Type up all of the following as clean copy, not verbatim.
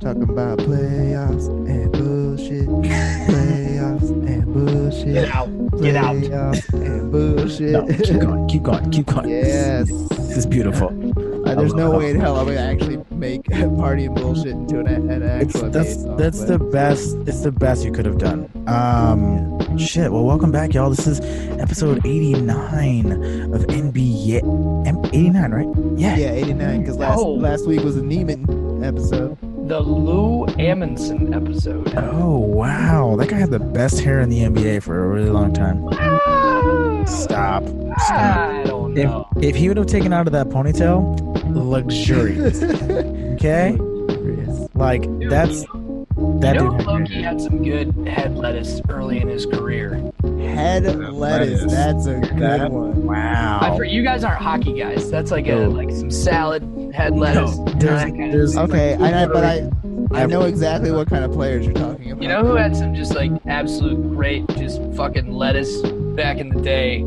talking about playoffs and bullshit. Playoffs and bullshit. Get out. Get out. Playoffs and bullshit. No, keep going. Keep going. Keep going. Yes. This is beautiful. There's no way in hell I would actually make party and bullshit into an actual the best. It's the best you could have done. Shit. Well, welcome back, y'all. This is episode 89 of NBA. 89, right? Yeah. Yeah, 89. Because last week was a Neiman episode. The Lou Amundson episode. Oh wow, that guy had the best hair in the NBA for a really long time. Stop. I don't know. If he would have taken out of that ponytail. Luxurious. Okay? Luxurious. Like, dude, that's... That dude Loki had some good head lettuce early in his career. Head lettuce. That's a good one. Wow. You guys aren't hockey guys. That's like some salad, head lettuce. No, I know exactly what kind of players you're talking about. You know who had some just like absolute great just fucking lettuce back in the day?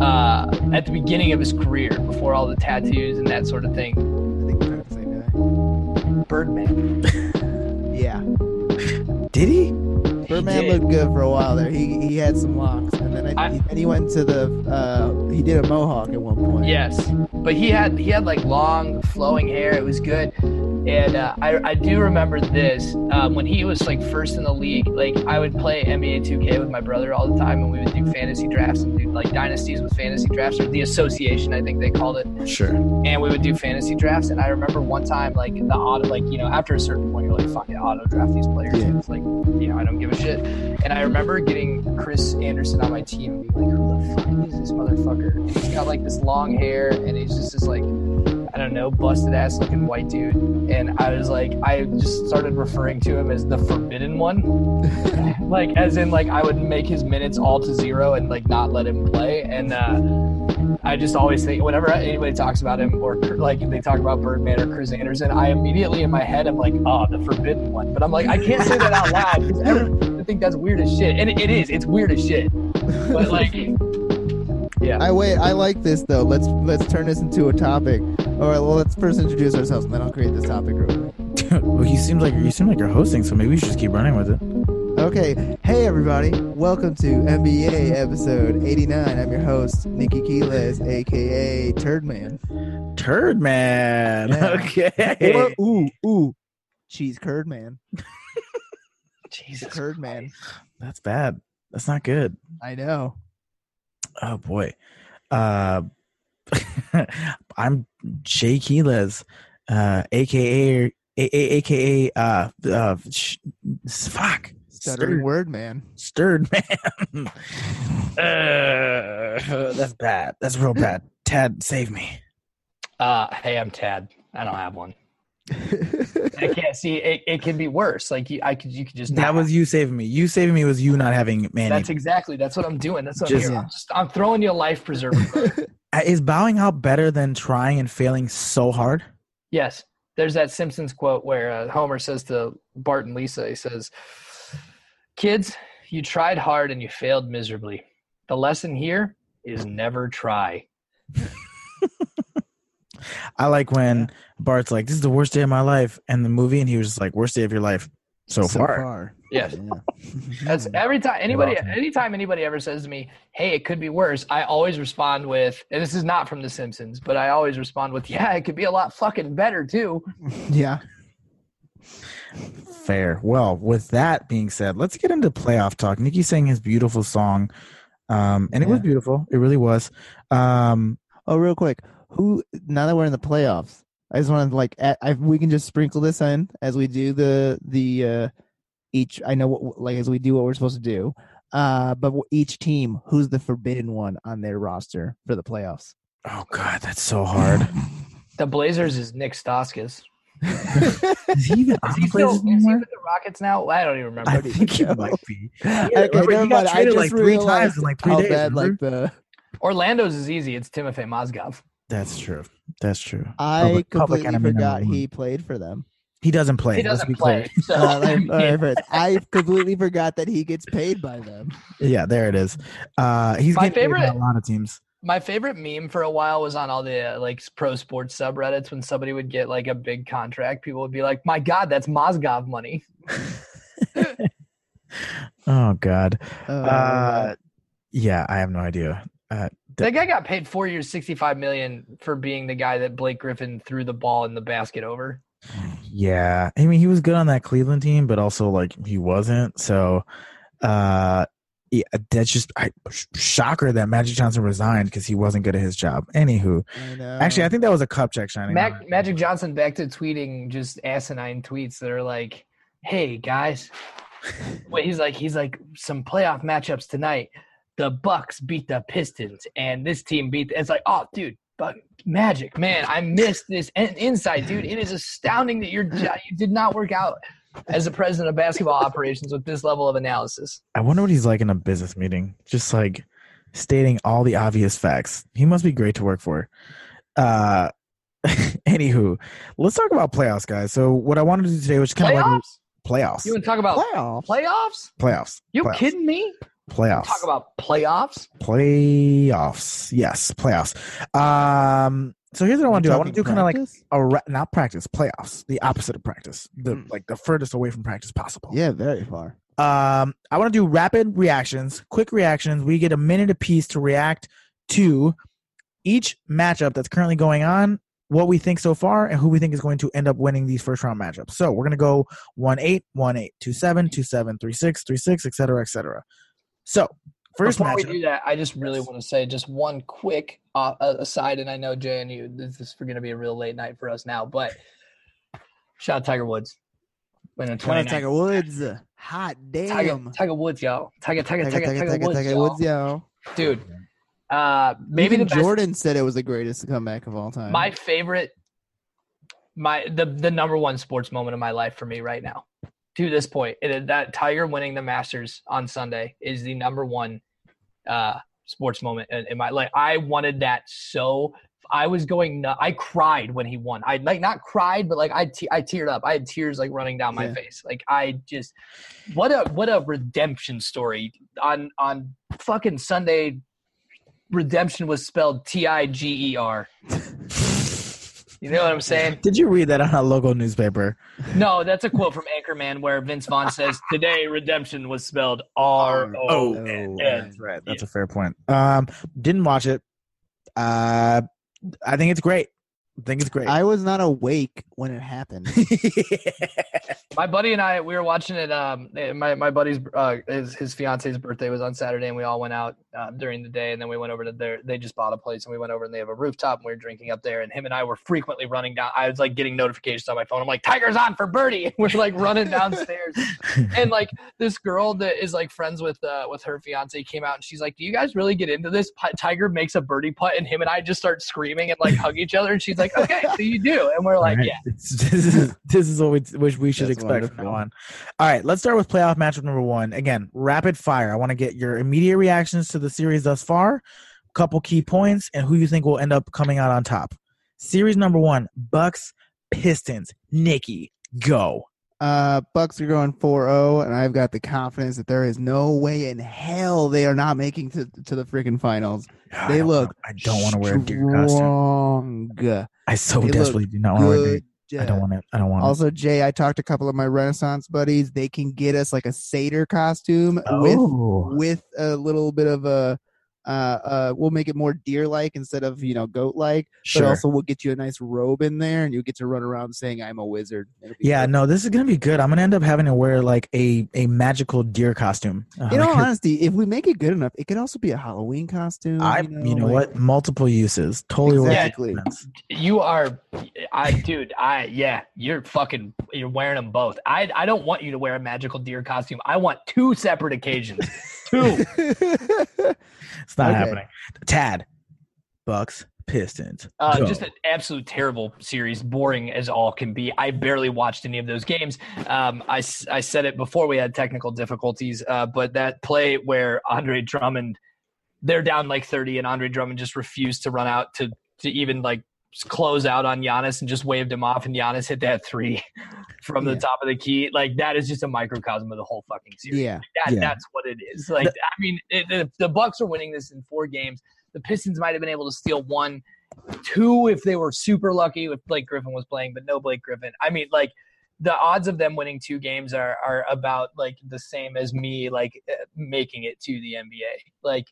At the beginning of his career, before all the tattoos and that sort of thing. I think we're not the same guy. Birdman. Yeah. Did he? Birdman looked good for a while there. He had some locks, and then he went to the he did a mohawk at one point. Yes, but he had like long flowing hair. It was good. And I do remember this when he was like first in the league. Like I would play NBA 2K with my brother all the time, and we would do fantasy drafts and do like dynasties with fantasy drafts, or the association I think they called it. Sure. And we would do fantasy drafts, and I remember one time like the auto, like you know after a certain point you're like fuck it, auto draft these players. Yeah. It's like you know I don't give a shit. And I remember getting Chris Andersen on my team and being like, who the fuck is this motherfucker? And he's got like this long hair, and he's just this like, I don't know, busted ass looking white dude. And I was like, I just started referring to him as the forbidden one. Like as in like I would make his minutes all to zero and like not let him play. And I just always think whenever anybody talks about him or like they talk about Birdman or Chris Andersen, I immediately in my head I'm like, oh, the forbidden one. But I'm like, I can't say that out loud because everyone think that's weird as shit. And it's weird as shit. But like yeah. I like this though. Let's turn this into a topic. All right, well, let's first introduce ourselves, and then I'll create this topic real quick. Well, you seem like you're hosting, so maybe we should just keep running with it. Okay. Hey, everybody. Welcome to NBA episode 89. I'm your host, Nikki Quiles, a.k.a. Turdman. Turdman. Yeah. Okay. Or, ooh. Cheese curd man. Jesus curd man. That's bad. That's not good. I know. Oh, boy. I'm Jay Quiles, aka stuttering word man, stirred man. That's bad. That's real bad. Tad, save me. Hey, I'm Tad. I don't have one. I can't see. It can be worse. Like you could just. That was you saving me. You saving me was you not having man. That's exactly. That's what I'm doing. That's what I'm here. I'm throwing you a life preserver. Is bowing out better than trying and failing so hard? Yes. There's that Simpsons quote where Homer says to Bart and Lisa, he says, kids, you tried hard and you failed miserably. The lesson here is never try. I like when Bart's like, this is the worst day of my life. And the movie, and he was just like, worst day of your life so far. Yes. Yeah. That's every time anytime anybody ever says to me, hey, it could be worse, I always respond with, and this is not from The Simpsons, but I always respond with, yeah, it could be a lot fucking better too. Yeah. Fair. Well, with that being said, let's get into playoff talk. Nikki sang his beautiful song. And it was beautiful. It really was. Real quick. Now that we're in the playoffs, I just want to we can just sprinkle this in as we do as we do what we're supposed to do, but each team, who's the forbidden one on their roster for the playoffs? Oh God, that's so hard. The Blazers is Nick Stauskas. Is he with the Rockets now? I don't even remember. I think he might be. He got traded like three times in like 3 days. Bad, like the... Orlando's is easy. It's Timofey Mozgov. That's true. I completely forgot he played for them. He doesn't play. He doesn't play. So. I completely forgot that he gets paid by them. Yeah, there it is. He's getting paid by a lot of teams. My favorite meme for a while was on all the like pro sports subreddits when somebody would get like a big contract. People would be like, "My God, that's Mozgov money." Oh God. Yeah, I have no idea. That guy got paid 4 years, $65 million for being the guy that Blake Griffin threw the ball in the basket over. Yeah, I mean, he was good on that Cleveland team, but also like he wasn't. So, yeah, that's just shocker that Magic Johnson resigned because he wasn't good at his job. Anywho, actually, I think that was a cup check shining. Magic Johnson back to tweeting just asinine tweets that are like, "Hey guys," wait, he's like some playoff matchups tonight. The Bucks beat the Pistons, and this team beat. It's like, oh, dude, but Magic, man, I missed this insight, dude. It is astounding that you did not work out as the president of basketball operations with this level of analysis. I wonder what he's like in a business meeting, just like stating all the obvious facts. He must be great to work for. Anywho, let's talk about playoffs, guys. So, what I wanted to do today was kind of like playoffs. You want to talk about playoffs? Playoffs. You kidding me? Playoffs. Talk about playoffs. Playoffs. Yes, playoffs. So here's what I want to do. I want to do kind of like not practice, playoffs, the opposite of practice, like the furthest away from practice possible. Yeah, very far. I want to do rapid reactions, quick reactions. We get a minute apiece to react to each matchup that's currently going on, what we think so far, and who we think is going to end up winning these first round matchups. So we're going to go 1-8, 1-8, 2-7, 2-7, 3-6, 3-6, et cetera, et cetera. So, first matchup. Before we do that, I just really want to say just one quick aside, and I know, Jay, and you, this is going to be a real late night for us now, but shout out Tiger Woods. Tiger Woods. Hot damn. Tiger Woods, y'all. Tiger Woods, y'all. Dude, maybe even the best. Jordan said it was the greatest comeback of all time. My favorite, the number one sports moment of my life for me right now. To this point, that Tiger winning the Masters on Sunday is the number one sports moment in my life. I wanted that so – I was going – I cried when he won. I like not cried, but like I teared up. I had tears like running down my face. Like I just – what a redemption story. On fucking Sunday, redemption was spelled Tiger. You know what I'm saying? Did you read that on a local newspaper? No, that's a quote from Anchorman where Vince Vaughn says, "Today redemption was spelled R-O-N." That's right. That's a fair point. Didn't watch it. I think it's great. I was not awake when it happened. My buddy and I, we were watching it. My buddy's his fiance's birthday was on Saturday, and we all went out during the day, and then we went over to their. They just bought a place, and we went over, and they have a rooftop, and we were drinking up there. And him and I were frequently running down. I was like getting notifications on my phone. I'm like, "Tiger's on for birdie!" And we're like running downstairs, and like this girl that is like friends with her fiance came out, and she's like, "Do you guys really get into this?" Tiger makes a birdie putt, and him and I just start screaming and like hug each other, and she's like, "Okay, so you do," and we're like, right. "Yeah, this is what we wish we should." That's expect from one. All right, let's start with playoff matchup number one. Again, rapid fire. I want to get your immediate reactions to the series thus far, couple key points, and who you think will end up coming out on top. Series number one, Bucks, Pistons. Nikki, go. Bucks are going 4-0, and I've got the confidence that there is no way in hell they are not making to the freaking finals. They look I don't want to wear a deer costume. I so desperately do not want to wear a deer. Yeah. I don't want it. Also, Jay, I talked to a couple of my Renaissance buddies. They can get us like a satyr costume with a little bit of a we'll make it more deer-like instead of, goat-like. Sure. But also we'll get you a nice robe in there, and you get to run around saying, "I'm a wizard." No, this is going to be good. I'm going to end up having to wear like a magical deer costume. In all honesty, if we make it good enough, it could also be a Halloween costume. Multiple uses. Totally. Exactly. You're fucking, you're wearing them both. I don't want you to wear a magical deer costume. I want two separate occasions. It's not happening. Tad, Bucks, Pistons. Just an absolute terrible series, boring as all can be. I barely watched any of those games. I said it before we had technical difficulties, but that play where Andre Drummond, they're down like 30, and Andre Drummond just refused to run out to even like close out on Giannis and just waved him off, and Giannis hit that three from the top of the key. Like that is just a microcosm of the whole fucking series. That's what it is. The Bucks are winning this in 4 games. The Pistons might have been able to steal one, two if they were super lucky with Blake Griffin was playing, but no Blake Griffin. I mean, like, the odds of them winning two games are about like the same as me like making it to the NBA. Like,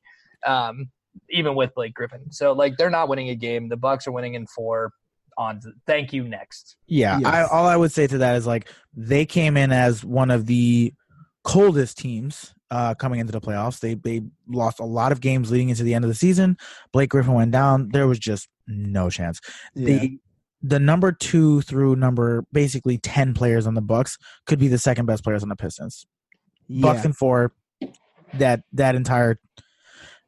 even with Blake Griffin, so like they're not winning a game. The Bucks are winning in four. On to, thank you next. Yeah, yes. All I would say to that is like they came in as one of the coldest teams coming into the playoffs. They lost a lot of games leading into the end of the season. Blake Griffin went down. There was just no chance. Yeah. The number 2 through number basically 10 players on the Bucks could be the second best players on the Pistons. Yeah. Bucks and 4. That entire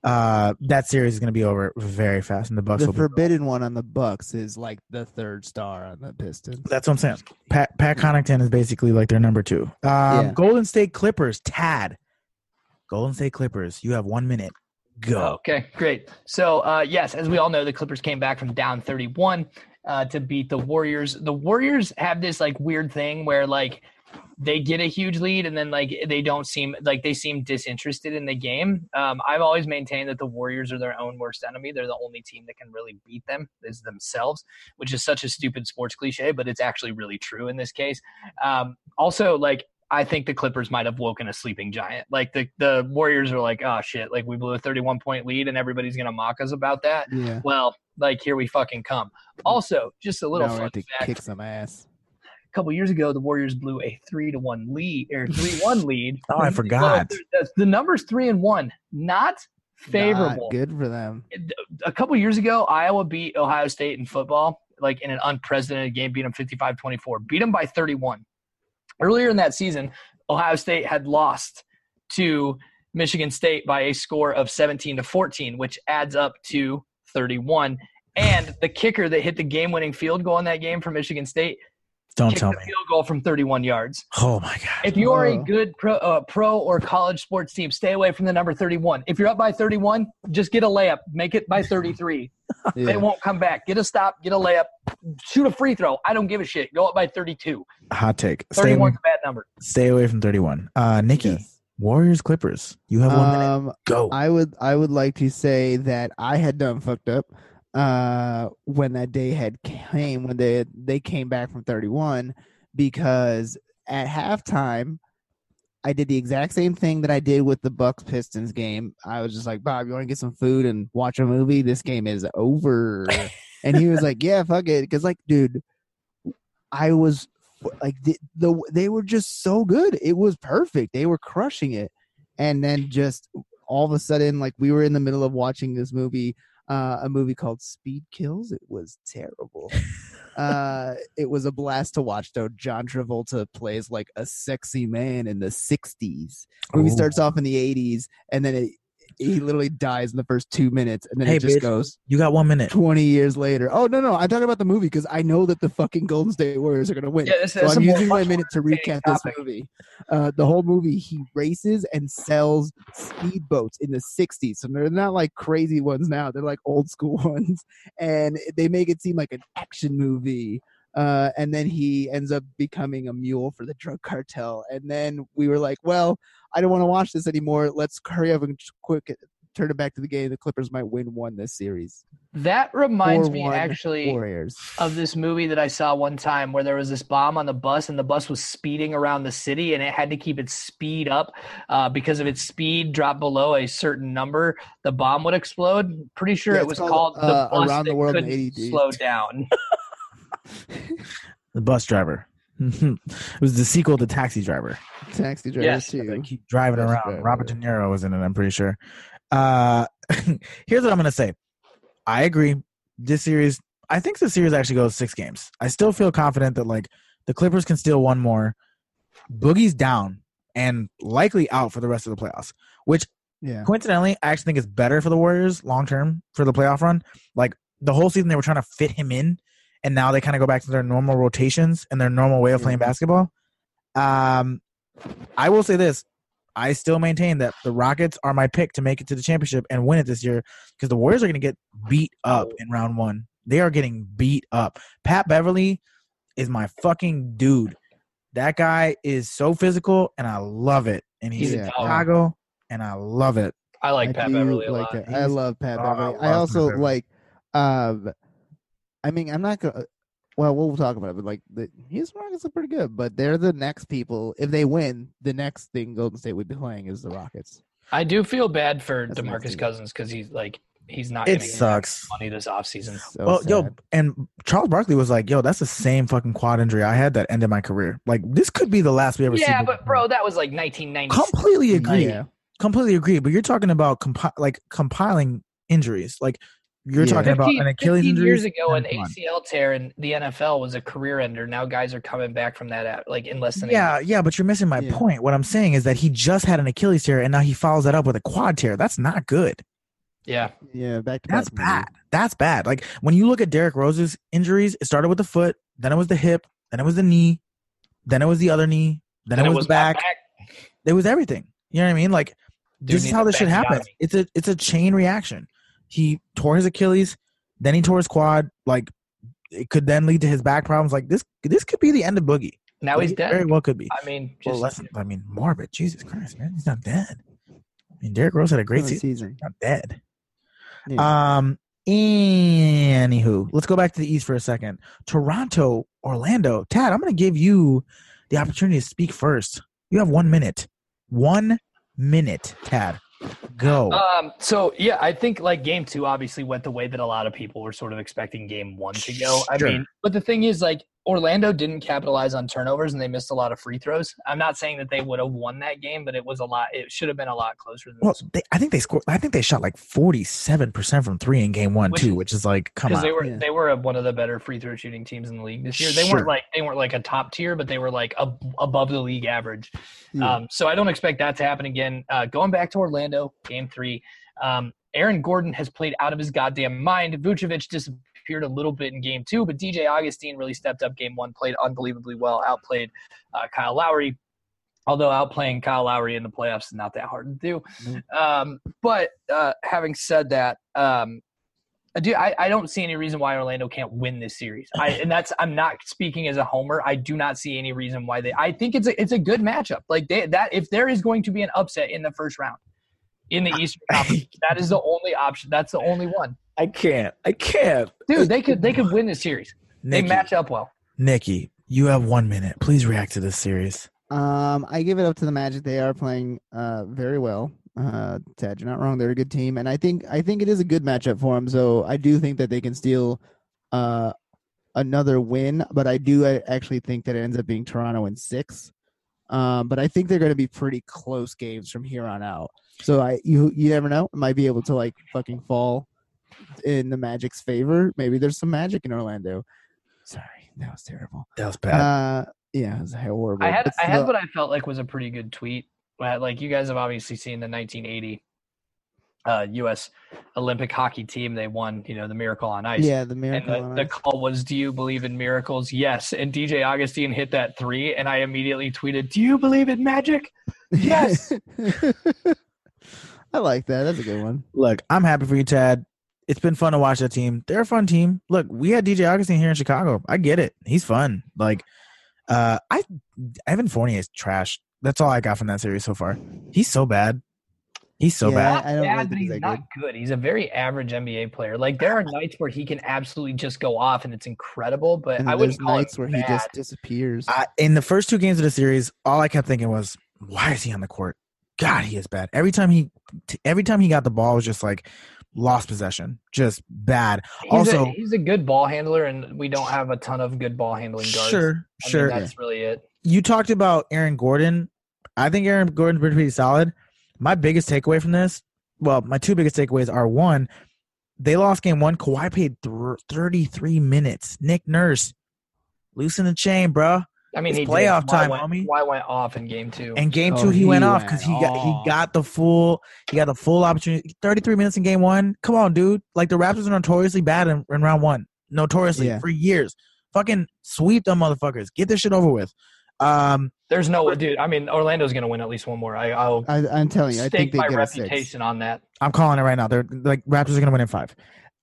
that series is going to be over very fast, and the Bucks. The forbidden one on the Bucks is like the third star on the Pistons. That's what I'm saying. Pat Connaughton is basically like their number 2. Yeah. Golden State Clippers, Tad. Golden State Clippers, you have 1 minute. Go. Okay, great. So yes, as we all know, the Clippers came back from down 31. To beat the Warriors. The Warriors have this like weird thing where like they get a huge lead and then like they don't seem like they seem disinterested in the game. I've always maintained that the Warriors are their own worst enemy. They're the only team that can really beat them is themselves, which is such a stupid sports cliche, but it's actually really true in this case. Also, like, I think the Clippers might have woken a sleeping giant. Like the Warriors are like, oh shit, like we blew a 31-point lead and everybody's going to mock us about that. Yeah. Well, like here we fucking come. Also, just a little fun fact. Kick some ass. A couple years ago, the Warriors blew a 3-1 lead or 3-1 lead. Oh, I forgot. The number's 3-1, not favorable. Not good for them. A couple years ago, Iowa beat Ohio State in football, like in an unprecedented game, beat them 55-24, beat them by 31. Earlier in that season, Ohio State had lost to Michigan State by a score of 17-14, which adds up to 31. And the kicker that hit the game-winning field goal in that game for Michigan State kicked the field goal from 31 yards. Oh, my God. If you are a good pro or college sports team, stay away from the number 31. If you're up by 31, just get a layup. Make it by 33. Yeah. They won't come back. Get a stop. Get a layup. Shoot a free throw. I don't give a shit. Go up by 32. Hot take. 31's a bad number. Stay away from 31. Nikki, yes. Warriors Clippers. You have 1 minute. Go. I would like to say that I had done fucked up when that day had came when they came back from 31, because at halftime I did the exact same thing that I did with the Bucks Pistons game. I was just like, Bob, you want to get some food and watch a movie? This game is over. And he was like, yeah, fuck it. Because, like, dude, I was like, they were just so good. It was perfect. They were crushing it. And then just all of a sudden, like, we were in the middle of watching this movie, a movie called Speed Kills. It was terrible. It was a blast to watch, though. John Travolta plays like a sexy man in the 60s. The movie starts off in the 80s, and then he literally dies in the first 2 minutes, and then it just goes. You got 1 minute. 20 years later. Oh, no, I'm talking about the movie because I know that the fucking Golden State Warriors are going to win. Yeah, so I'm using my minute to recap this movie. The whole movie, he races and sells speedboats in the 60s. So they're not like crazy ones now. They're like old school ones. And they make it seem like an action movie. And then he ends up becoming a mule for the drug cartel. And then we were like, well, I don't want to watch this anymore. Let's hurry up and quick turn it back to the game. The Clippers might win one this series. That reminds me actually Warriors. Of this movie that I saw one time where there was this bomb on the bus and the bus was speeding around the city and it had to keep its speed up because if its speed dropped below a certain number, the bomb would explode. Pretty sure it was called The Bus Around the World in 80 Days. Slow down. The Bus Driver. It was the sequel to Taxi Driver. Taxi Driver, yes. Too. They keep driving around. Driver. Robert De Niro was in it, I'm pretty sure. Here's what I'm going to say. I agree. I think this series actually goes 6 games. I still feel confident that, like, the Clippers can steal one more. Boogie's down and likely out for the rest of the playoffs, which, coincidentally, I actually think is better for the Warriors long-term for the playoff run. Like, the whole season they were trying to fit him in. And now they kind of go back to their normal rotations and their normal way of playing basketball. I will say this. I still maintain that the Rockets are my pick to make it to the championship and win it this year because the Warriors are going to get beat up in round 1. They are getting beat up. Pat Beverly is my fucking dude. That guy is so physical, and I love it. And he's in Chicago, and I love it. I like Pat Beverly a lot. I love Pat Beverly. I also like, I mean, I'm not going to, well, we'll talk about it, but like the Houston Rockets are pretty good, but they're the next people. If they win, the next thing Golden State would be playing is the Rockets. I do feel bad for Demarcus Cousins because he's like, he's not going to get money this offseason. So well, sad. Yo, and Charles Barkley was like, yo, that's the same fucking quad injury I had that ended my career. Like, this could be the last we ever see. Yeah, but bro, that was like 1990. Completely agree. Yeah. Completely agree. But you're talking about compiling injuries. Like, you're talking about an Achilles injury. 15 years ago, an ACL tear in the NFL was a career ender. Now guys are coming back from that like in less than a year. Yeah, but you're missing my point. What I'm saying is that he just had an Achilles tear, and now he follows that up with a quad tear. That's not good. Yeah. Yeah, that's bad. That's bad. Like, when you look at Derrick Rose's injuries, it started with the foot, then it was the hip, then it was the knee, then it was the other knee, then it was the back. It was everything. You know what I mean? Like, this is how this shit happens. It's a chain reaction. He tore his Achilles, then he tore his quad. Like, it could then lead to his back problems. Like, this could be the end of Boogie. Now he's dead. Very well could be. I mean, morbid. Jesus Christ, man, he's not dead. I mean, Derrick Rose had a great season. He's not dead. Yeah. Anywho, let's go back to the East for a second. Toronto, Orlando. Tad, I'm going to give you the opportunity to speak first. You have 1 minute. 1 minute, Tad. Go. So yeah, I think like game two obviously went the way that a lot of people were sort of expecting game one to go. Sure. I mean, but the thing is, like, Orlando didn't capitalize on turnovers and they missed a lot of free throws. I'm not saying that they would have won that game, but it was a lot. It should have been a lot closer than this. I think they shot like 47% from three in game one too, which is like, come on. They were one of the better free throw shooting teams in the league this year. They weren't like a top tier, but they were like above the league average. Yeah. So I don't expect that to happen again. Going back to Orlando, game three. Aaron Gordon has played out of his goddamn mind. Vucevic disappeared a little bit in game two, but DJ Augustine really stepped up game one, played unbelievably well, outplayed Kyle Lowry, although outplaying Kyle Lowry in the playoffs is not that hard to do. But having said that, I don't see any reason why Orlando can't win this series. I'm not speaking as a homer. I do not see any reason why I think it's a good matchup. Like, if there is going to be an upset in the first round, in the Eastern Conference, that is the only option. That's the only one. I can't. Dude, they could win this series. Nikki, they match up well. Nikki, you have 1 minute. Please react to this series. I give it up to the Magic. They are playing very well. Tad, you're not wrong. They're a good team, and I think it is a good matchup for them. So I do think that they can steal another win, but I actually think that it ends up being Toronto in six. But I think they're going to be pretty close games from here on out. So you never know. I might be able to like fucking fall in the Magic's favor. Maybe there's some magic in Orlando. Sorry, that was terrible. That was bad. Yeah, it was horrible. I had what I felt like was a pretty good tweet. Like, you guys have obviously seen the 1980 U.S. Olympic hockey team. They won, the miracle on ice. Yeah, the miracle. And the call was, "Do you believe in miracles?" Yes. And DJ Augustine hit that three, and I immediately tweeted, "Do you believe in magic?" Yes. I like that. That's a good one. Look, I'm happy for you, Tad. It's been fun to watch that team. They're a fun team. Look, we had DJ Augustine here in Chicago. I get it. He's fun. Like, Evan Fournier is trash. That's all I got from that series so far. He's so bad. He's so bad. I don't bad, but he's not good. He's a very average NBA player. Like, there are nights where he can absolutely just go off, and it's incredible. But I wouldn't call nights it where bad. He just disappears. In the first two games of the series, all I kept thinking was, "Why is he on the court? God, he is bad." Every time he got the ball, it was just like lost possession, just bad. He's a good ball handler, and we don't have a ton of good ball handling guards. Sure. That's really it. You talked about Aaron Gordon. I think Aaron Gordon's been pretty solid. My biggest takeaway from this, well, my two biggest takeaways are, one, they lost game one. Kawhi played 33 minutes. Nick Nurse, loosen the chain, bro. I mean, it's playoff time, homie. Kawhi went off in game two. In game two, he went off because he got the full opportunity. 33 minutes in game one. Come on, dude. Like, the Raptors are notoriously bad in round one. Notoriously for years. Fucking sweep them motherfuckers. Get this shit over with. There's no way, dude. I mean, Orlando's going to win at least one more. I'm telling you, I think they get a six. My reputation on that. I'm calling it right now. They're like, Raptors are going to win in five.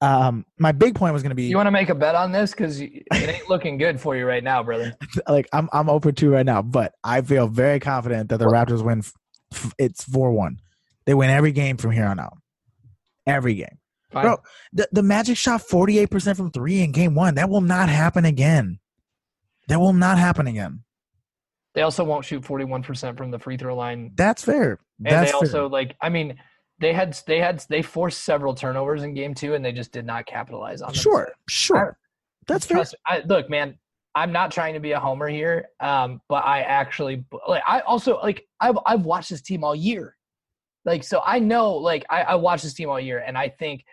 My big point was going to be, you want to make a bet on this? Because it ain't looking good for you right now, brother. Like, I'm 0-2 right now, but I feel very confident that the Raptors win. It's 4-1. They win every game from here on out. Every game. Fine. Bro, the Magic shot 48% from three in game one. That will not happen again. That will not happen again. They also won't shoot 41% from the free throw line. That's fair. And they also like, I mean, they forced several turnovers in game two, and they just did not capitalize on them. Sure. That's fair. Look, man, I'm not trying to be a homer here, but I actually like. I also like. I've watched this team all year. Like, so I know, like, I watch this team all year, and I think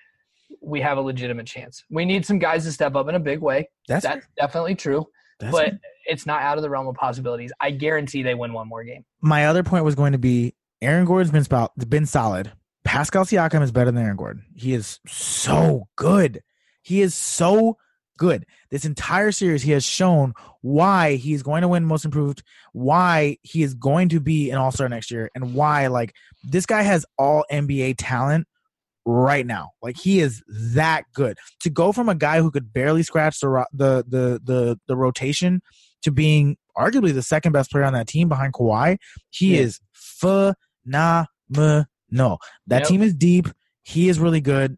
we have a legitimate chance. We need some guys to step up in a big way. That's definitely true. But it's not out of the realm of possibilities. I guarantee they win one more game. My other point was going to be Aaron Gordon's been solid. Pascal Siakam is better than Aaron Gordon. He is so good. He is so good. This entire series, he has shown why he's going to win Most Improved, why he is going to be an All-Star next year, and why, like, this guy has all NBA talent right now. Like, he is that good. To go from a guy who could barely scratch the rotation to being arguably the second best player on that team behind Kawhi, he is phenomenal. That team is deep. He is really good.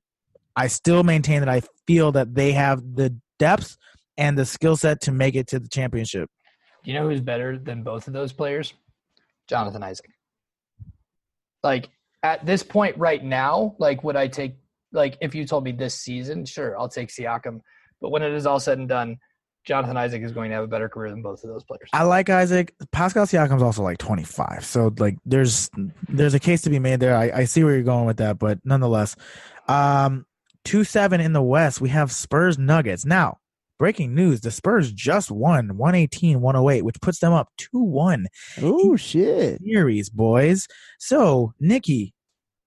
I still maintain that I feel that they have the depth and the skill set to make it to the championship. You know who's better than both of those players? Jonathan Isaac. Like, at this point right now, like, would I take – like, if you told me this season, sure, I'll take Siakam. But when it is all said and done, Jonathan Isaac is going to have a better career than both of those players. I like Isaac. Pascal Siakam's also like 25. So, like, there's a case to be made there. I see where you're going with that, but nonetheless. 2-7 in the West, we have Spurs Nuggets. Now, breaking news, the Spurs just won 118-108, which puts them up 2-1. Oh, shit. Series, boys. So, Nikki,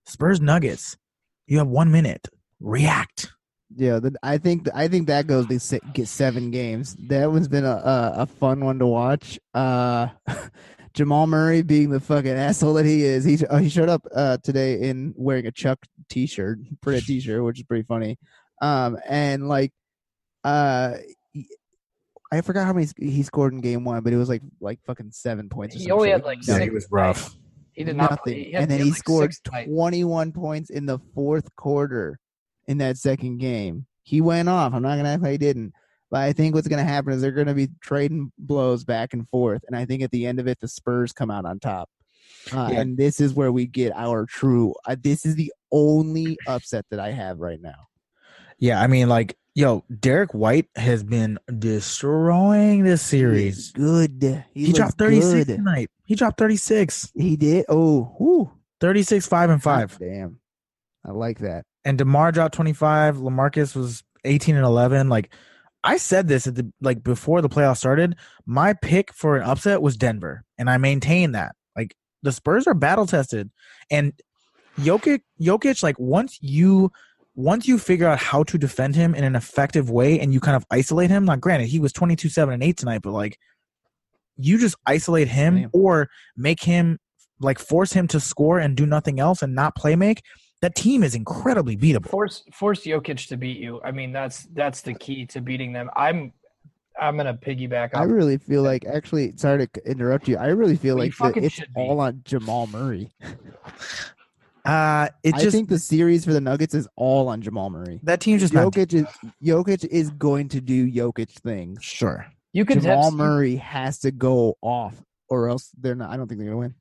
Spurs Nuggets, you have 1 minute. React. Yeah, I think that goes to get 7 games. That one's been a fun one to watch. Jamal Murray being the fucking asshole that he is. He showed up today in wearing a Chuck t-shirt, pretty t-shirt, which is pretty funny. And like, I forgot how many he scored in game one, but it was like fucking 7 points. He only had like 6. He was rough. He did nothing. He scored 21 points in the fourth quarter in that second game. He went off. I'm not gonna act like he didn't. But I think what's going to happen is they're going to be trading blows back and forth. And I think at the end of it, the Spurs come out on top. And this is where we get our true this is the only upset that I have right now. Yeah, I mean, like, yo, Derek White has been destroying this series. He's good. He dropped 36 good. Tonight. He dropped 36. He did? Oh, whoo. 36, 5, and 5. Oh, damn. I like that. And DeMar dropped 25. LaMarcus was 18 and 11. Like, I said this before the playoffs started. My pick for an upset was Denver, and I maintain that. Like, the Spurs are battle tested, and Jokic. Like, once you figure out how to defend him in an effective way, and you kind of isolate him. Now, granted, he was 22, 7, and 8 tonight, but like, you just isolate him or make him like force him to score and do nothing else and not play make. That team is incredibly beatable. Force Jokic to beat you. I mean, that's the key to beating them. I'm gonna piggyback on. I really feel like, actually, sorry to interrupt you. I really feel like it's all on Jamal Murray. I think the series for the Nuggets is all on Jamal Murray. That team just Jokic is going to do Jokic things. Sure, Jamal Murray has to go off, or else they're not. I don't think they're gonna win.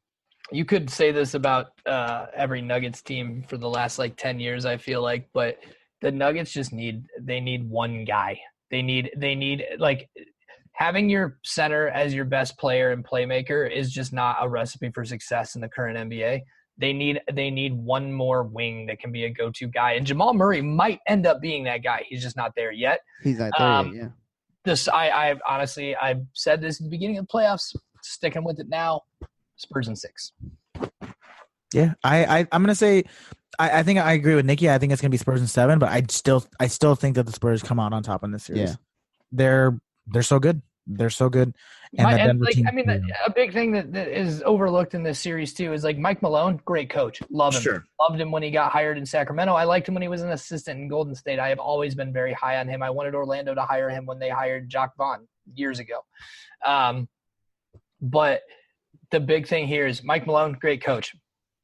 You could say this about every Nuggets team for the last like 10 years, I feel like, but the Nuggets just need one guy. They need like, having your center as your best player and playmaker is just not a recipe for success in the current NBA. They need one more wing that can be a go-to guy, and Jamal Murray might end up being that guy. He's just not there yet. He's not there yet. Yeah. I've said this at the beginning of the playoffs, sticking with it now. Spurs in 6. Yeah, I'm gonna say I think I agree with Nikki. I think it's gonna be Spurs in 7, but I still think that the Spurs come out on top in this series. Yeah. They're so good. They're so good. A big thing that is overlooked in this series too is like Mike Malone, great coach. Love him. Sure. Loved him when he got hired in Sacramento. I liked him when he was an assistant in Golden State. I have always been very high on him. I wanted Orlando to hire him when they hired Jacques Vaughn years ago. But the big thing here is Mike Malone, great coach.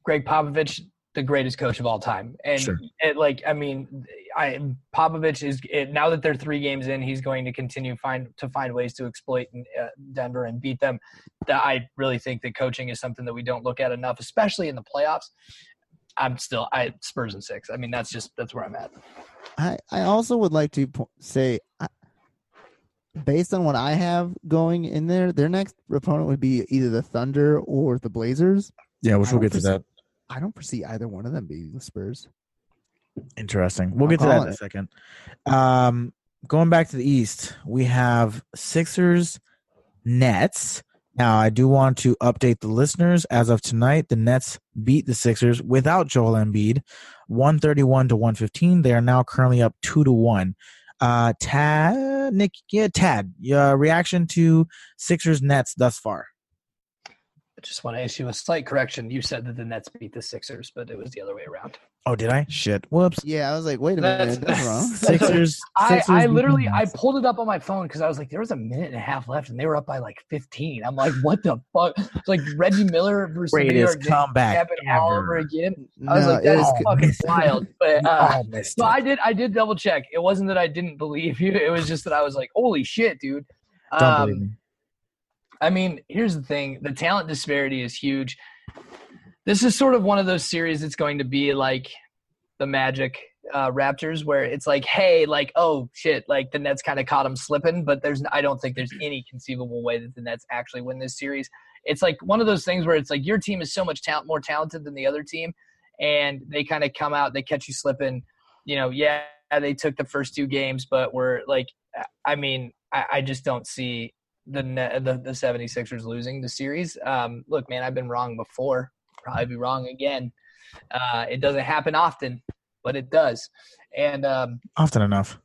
Greg Popovich, the greatest coach of all time. And Popovich is now that they're 3 games in, he's going to continue to find ways to exploit Denver and beat them. That I really think that coaching is something that we don't look at enough, especially in the playoffs. Spurs and 6. I mean, that's where I'm at. I also would like to say, based on what I have going in there, their next opponent would be either the Thunder or the Blazers. Yeah, which we'll get to that. I don't foresee either one of them being the Spurs. Interesting. We'll get to that in a second. Going back to the East, we have Sixers, Nets. Now, I do want to update the listeners. As of tonight, the Nets beat the Sixers without Joel Embiid, 131-115. They are now currently up 2-1. Tad, your reaction to Sixers Nets thus far? I just want to issue a slight correction. You said that the Nets beat the Sixers, but it was the other way around. Oh, did I? Shit. Whoops. Yeah, I was like, wait a minute. That's wrong. Sixers I pulled it up on my phone because I was like, there was a minute and a half left, and they were up by like 15. I'm like, what the fuck? It's like Reggie Miller versus New York comeback all over again. I was like, that is fucking wild. But so I did double check. It wasn't that I didn't believe you. It was just that I was like, holy shit, dude. Don't believe me. I mean, here's the thing. The talent disparity is huge. This is sort of one of those series that's going to be like the Magic Raptors, where it's like, hey, like, oh, shit, like the Nets kind of caught them slipping, but I don't think there's any conceivable way that the Nets actually win this series. It's like one of those things where it's like your team is so much more talented than the other team, and they kind of come out, they catch you slipping. You know, yeah, they took the first 2 games, but we're like, I mean, I just don't see the 76ers losing the series. Look, man, I've been wrong before. Probably be wrong again. It doesn't happen often, but it does, and often enough.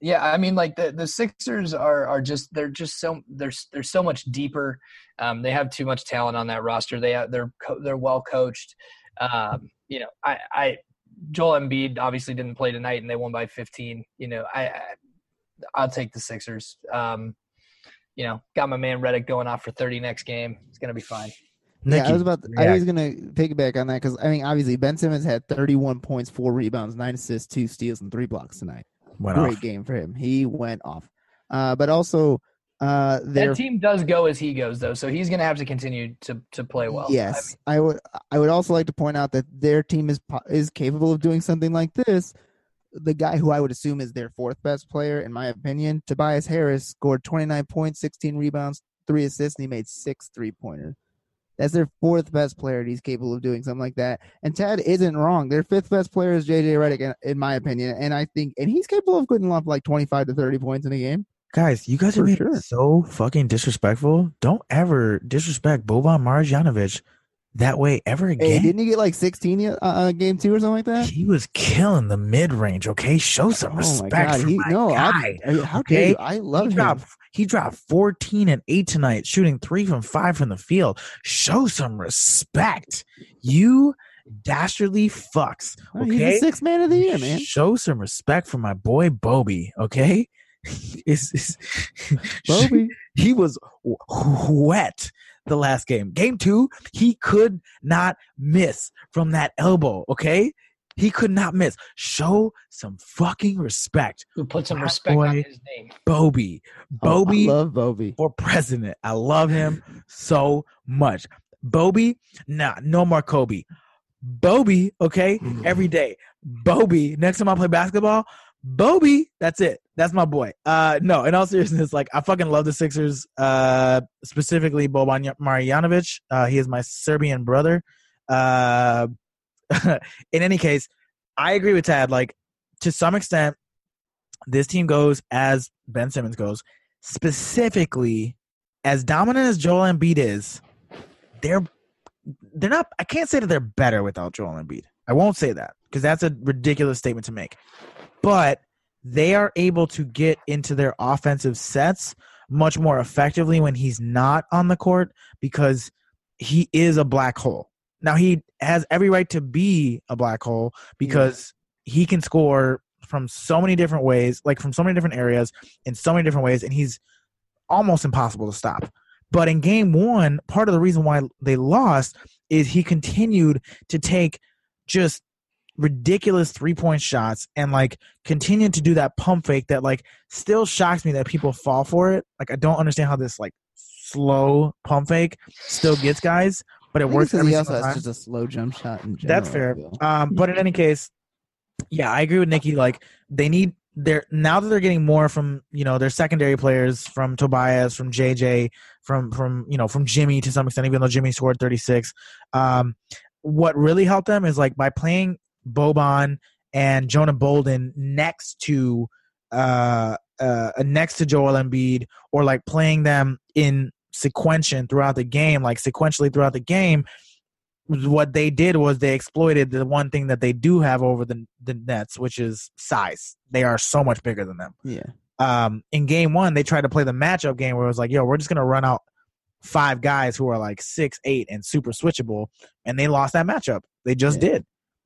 Yeah, I mean, like the Sixers are just they're so much deeper. They have too much talent on that roster. They're well coached. You know, I Joel Embiid obviously didn't play tonight, and they won by 15. You know, I'll take the Sixers. You know, got my man Reddick going off for 30 next game. It's gonna be fine. Nicky. Yeah, I was gonna piggyback on that because I mean, obviously, Ben Simmons had 31 points, 4 rebounds, 9 assists, 2 steals, and 3 blocks tonight. Great game for him. He went off. But also, that team does go as he goes, though, so he's gonna have to continue to play well. Yes, I mean, I would also like to point out that their team is capable of doing something like this. The guy who I would assume is their 4th best player, in my opinion, Tobias Harris, scored 29 points, 16 rebounds, 3 assists, and he made 6 3-pointers. That's their 4th best player, and he's capable of doing something like that. And Tad isn't wrong. Their 5th best player is JJ Redick, in my opinion. And I think, and he's capable of getting off like 25 to 30 points in a game. Guys, you guys are so fucking disrespectful. Don't ever disrespect Boban Marjanovic that way ever again. Hey, didn't he get like 16 game 2 or something like that? He was killing the mid range. Okay, show some respect. My God. Guy. How dare you? I love him. He dropped 14 and 8 tonight, shooting 3 from 5 from the field. Show some respect, you dastardly fucks. Okay, he's the 6th man of the year, man. Show some respect for my boy Bobby. Okay, Bobby. He was wet. The last game. Game 2, he could not miss from that elbow, okay? He could not miss. Show some fucking respect. Who put some respect on his name. Bobby. Bobby. I love Bobby. For president. I love him so much. Bobby, nah, no more Kobe. Bobby, okay? Every day. Bobby. Next time I play basketball, Bobby, that's it. That's my boy. No, in all seriousness, like I fucking love the Sixers, specifically Boban Marjanovic. He is my Serbian brother. In any case, I agree with Tad. Like, to some extent, this team goes as Ben Simmons goes. Specifically, as dominant as Joel Embiid is, they're not – I can't say that they're better without Joel Embiid. I won't say that because that's a ridiculous statement to make. But – they are able to get into their offensive sets much more effectively when he's not on the court because he is a black hole. Now, he has every right to be a black hole because he can score from so many different ways, like from so many different areas in so many different ways, and he's almost impossible to stop. But in game 1, part of the reason why they lost is he continued to take just ridiculous three-point shots and, like, continue to do that pump fake that, like, still shocks me that people fall for it. Like, I don't understand how this, like, slow pump fake still gets guys, but it works every single time. It's just a slow jump shot in general. That's fair. But in any case, yeah, I agree with Nikki. Like, they need their – now that they're getting more from, you know, their secondary players, from Tobias, from JJ, from you know, from Jimmy to some extent, even though Jimmy scored 36. What really helped them is, like, by playing Boban and Jonah Bolden next to Joel Embiid, or, like, playing them in sequentiation throughout the game, like sequentially throughout the game, what they did was they exploited the one thing that they do have over the Nets, which is size. They are so much bigger than them. Yeah. In game one, they tried to play the matchup game where it was like, yo, we're just going to run out five guys who are like 6'8" and super switchable, and they lost that matchup. They just did,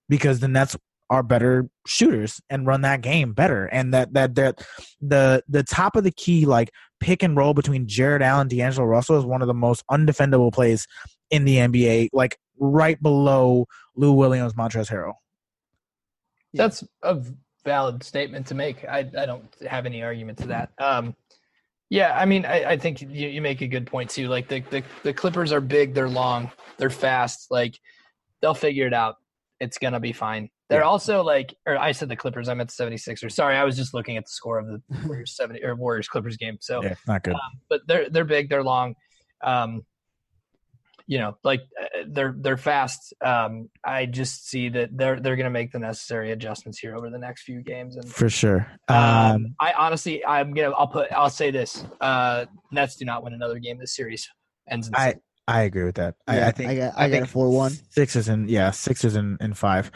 because the Nets are better shooters and run that game better. And that the top of the key, like, pick and roll between Jared Allen, D'Angelo Russell is one of the most undefendable plays in the NBA, like right below Lou Williams, Montrezl Harrell. That's a valid statement to make. I don't have any argument to that. Yeah, I mean, I think you make a good point too. Like, the Clippers are big, they're long, they're fast. Like, they'll figure it out. It's going to be fine. They're also like – or I said the Clippers. I meant the 76ers. Sorry, I was just looking at the score of the Warriors-Clippers game. So, yeah, not good. But they're big. They're long. You know, like, they're fast. I just see that they're going to make the necessary adjustments here over the next few games. And for sure. I honestly – I'll say this. Nets do not win another game. This series ends in season. I agree with that. Yeah, I think 4-1. Sixers and five.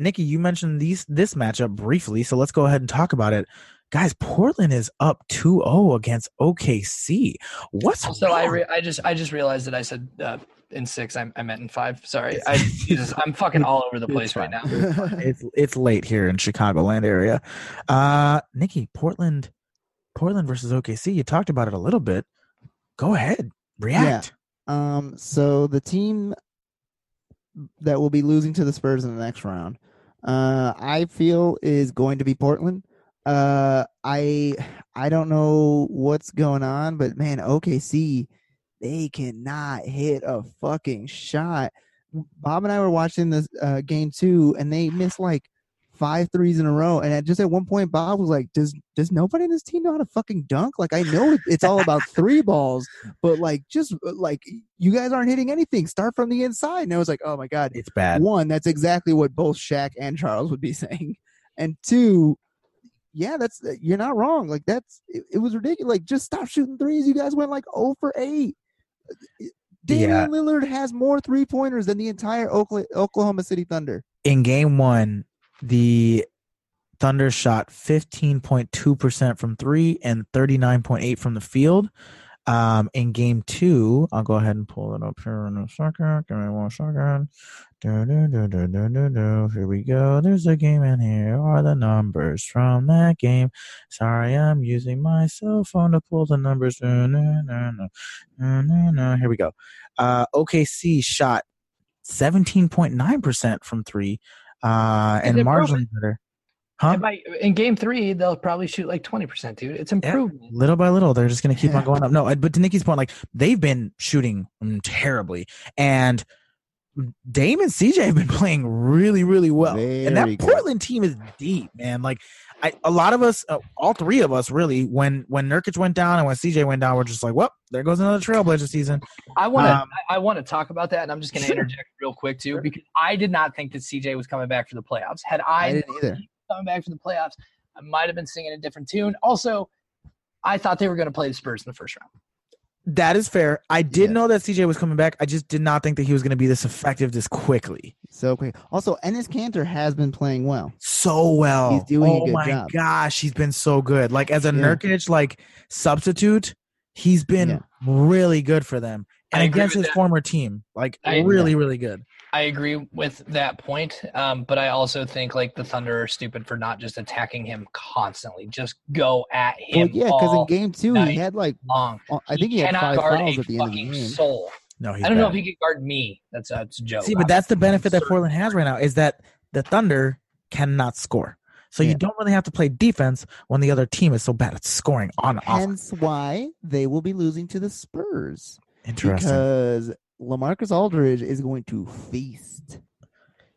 Nikki, you mentioned this matchup briefly, so let's go ahead and talk about it. Guys, Portland is up 2-0 against OKC. What's wrong? I just realized that I said in six. I meant in five. Sorry, I'm fucking all over the place right now. It's late here in Chicagoland area. Nikki, Portland versus OKC. You talked about it a little bit. Go ahead, react. Yeah. So the team that will be losing to the Spurs in the next round, I feel, is going to be Portland. I don't know what's going on, but man, OKC, they cannot hit a fucking shot. Bob and I were watching this game too, and they missed like 5 threes in a row. And at one point, Bob was like, does nobody in this team know how to fucking dunk? Like, I know it's all about three balls, but like, just like, you guys aren't hitting anything. Start from the inside. And I was like, oh my God, it's bad. One, that's exactly what both Shaq and Charles would be saying. And two, yeah, you're not wrong. Like, it was ridiculous. Like, just stop shooting threes. You guys went like 0 for 8. Damian Lillard has more 3-pointers than the entire Oklahoma City Thunder. In game one, the Thunder shot 15.2% from 3 and 39.8% from the field. In game two, I'll go ahead and pull it up here in a second. Give me 1 second. Here we go. There's a game, and here are the numbers from that game. Sorry, I'm using my cell phone to pull the numbers. Here we go. OKC shot 17.9% from 3. And marginally better. Huh? And in game three, they'll probably shoot like 20%, dude. It's improvement. Yeah, little by little, they're just going to keep on going up. No, but to Nikki's point, like, they've been shooting terribly, and Dame and CJ have been playing really, really well. Very good. Portland team is deep, man. Like, a lot of us, all three of us, really, when Nurkic went down and when CJ went down, we're just like, well, there goes another Trailblazer season. I want to talk about that, and I'm just going to interject real quick too, because I did not think that CJ was coming back for the playoffs. Had I didn't either. He was coming back for the playoffs, I might have been singing a different tune. Also, I thought they were going to play the Spurs in the first round. That is fair. I did know that CJ was coming back. I just did not think that he was going to be this effective this quickly. So quick. Also, Enes Kanter has been playing well. So well. He's doing a good job. Oh, my gosh. He's been so good. Like, as a Nurkic, like, substitute, he's been really good for them. And against his former team, like, really, really good. I agree with that point. But I also think, like, the Thunder are stupid for not just attacking him constantly. Just go at him. Well, yeah, because in game two, he had, like, long. I think he had 5 fouls at the end of the game. No, he's I don't know if he could guard me. That's a joke. See, but that's the benefit that Portland has right now is that the Thunder cannot score. So you don't really have to play defense when the other team is so bad at scoring on offense. Hence why they will be losing to the Spurs. Interesting. Because LaMarcus Aldridge is going to feast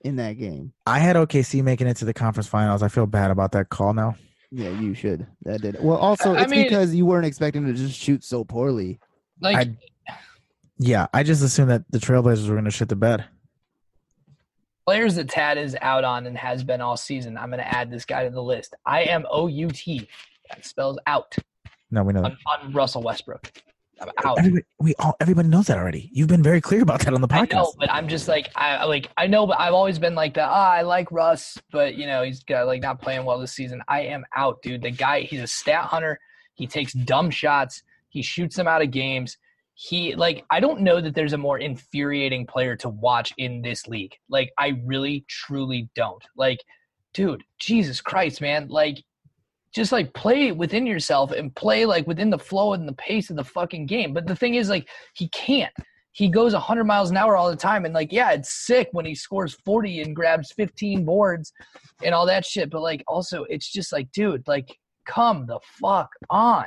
in that game. I had OKC making it to the conference finals. I feel bad about that call now. Yeah, you should. That did. Well, also, it's because you weren't expecting to just shoot so poorly. Like, I just assumed that the Trailblazers were going to shit the bed. Players that Tad is out on and has been all season. I'm going to add this guy to the list. I-M-O-U-T. That spells out. No, we know that. On Russell Westbrook. I'm out. Everybody knows that already. You've been very clear about that on the podcast. I know, but I'm just like I know, but I've always been like that. I like Russ, but you know he's got like not playing well this season. I am out, dude. The guy, he's a stat hunter. He takes dumb shots. He shoots them out of games. He I don't know that there's a more infuriating player to watch in this league. Like I really truly don't. Like, dude, Jesus Christ, man. Just play within yourself and play within the flow and the pace of the fucking game. But the thing is, he can't. He goes 100 miles an hour all the time. And it's sick when he scores 40 and grabs 15 boards and all that shit. But also it's just dude, come the fuck on.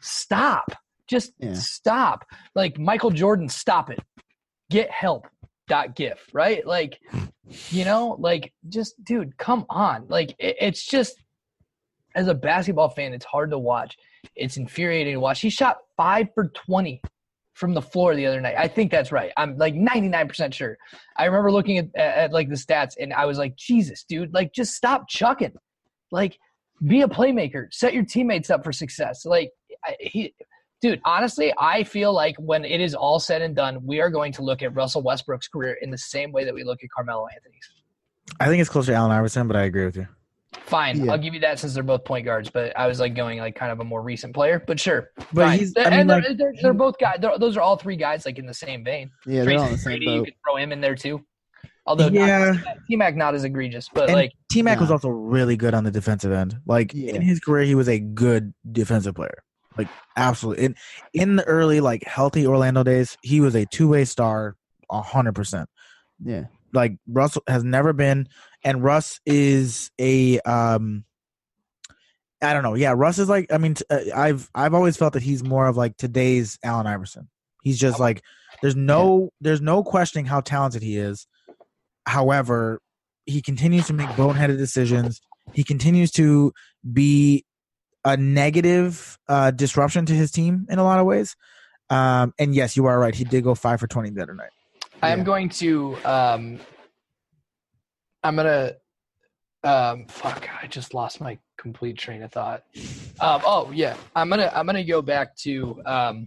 Stop. Just stop. Michael Jordan, stop it. Get help. .gif, right? Just dude, come on. It's just. As a basketball fan, it's hard to watch. It's infuriating to watch. He shot 5 for 20 from the floor the other night. I think that's right. I'm 99% sure. I remember looking at the stats, and I was like, Jesus, dude, just stop chucking. Be a playmaker. Set your teammates up for success. Dude, honestly, I feel when it is all said and done, we are going to look at Russell Westbrook's career in the same way that we look at Carmelo Anthony's. I think it's closer to Allen Iverson, but I agree with you. Fine, yeah. I'll give you that since they're both point guards, but I was going kind of a more recent player, but sure. But fine. They're both guys. Those are all three guys in the same vein. Yeah, Tracy McGrady, you could throw him in there too. Although T-Mac not as egregious, but T-Mac was also really good on the defensive end. In his career, he was a good defensive player. Absolutely. In the early healthy Orlando days, he was a two-way star, 100%. Yeah. Russell has never been, and Russ is a I don't know. Yeah, Russ is I've always felt that he's more of today's Allen Iverson. He's just there's no questioning how talented he is. However, he continues to make boneheaded decisions. He continues to be a negative disruption to his team in a lot of ways. And yes, you are right. He did go 5 for 20 the other night. I'm going to I just lost my complete train of thought. I'm gonna go back to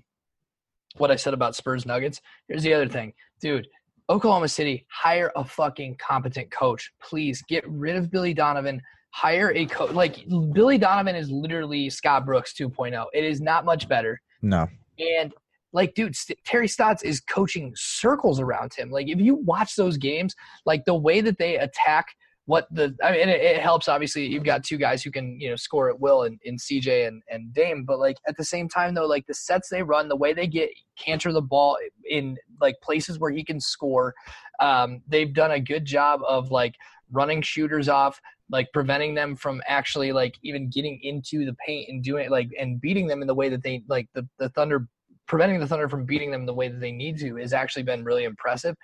what I said about Spurs Nuggets. Here's the other thing, dude. Oklahoma City, hire a fucking competent coach, please. Get rid of Billy Donovan. Hire a coach. Billy Donovan is literally Scott Brooks 2.0. It is not much better. No. And. Dude, Terry Stotts is coaching circles around him. If you watch those games, the way that they attack it helps, obviously, you've got two guys who can, score at will in CJ and Dame. But, at the same time, though, the sets they run, the way they get Cantor the ball in, places where he can score, they've done a good job of, running shooters off, preventing them from actually, even getting into the paint and doing, and beating them in the way that they, the Thunder – preventing the Thunder from beating them the way that they need to has actually been really impressive.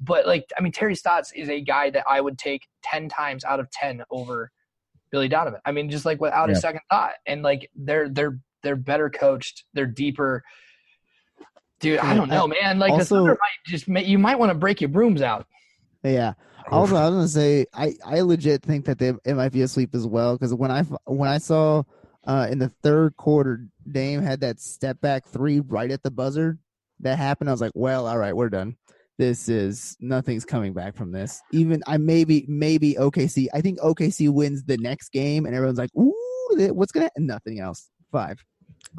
But, Terry Stotts is a guy that I would take 10 times out of 10 over Billy Donovan. I mean, just, without a second thought. And, they're better coached. They're deeper. Dude, I don't know, man. Also, the Thunder you might want to break your brooms out. Yeah. Also, I was going to say, I legit think that it might be asleep as well. Because when I saw in the third quarter, Dame had that step back three right at the buzzer that happened. I was like, well, all right, we're done. Nothing's coming back from this. Even maybe OKC. I think OKC wins the next game and everyone's like, ooh, what's going to happen? Nothing else. 5.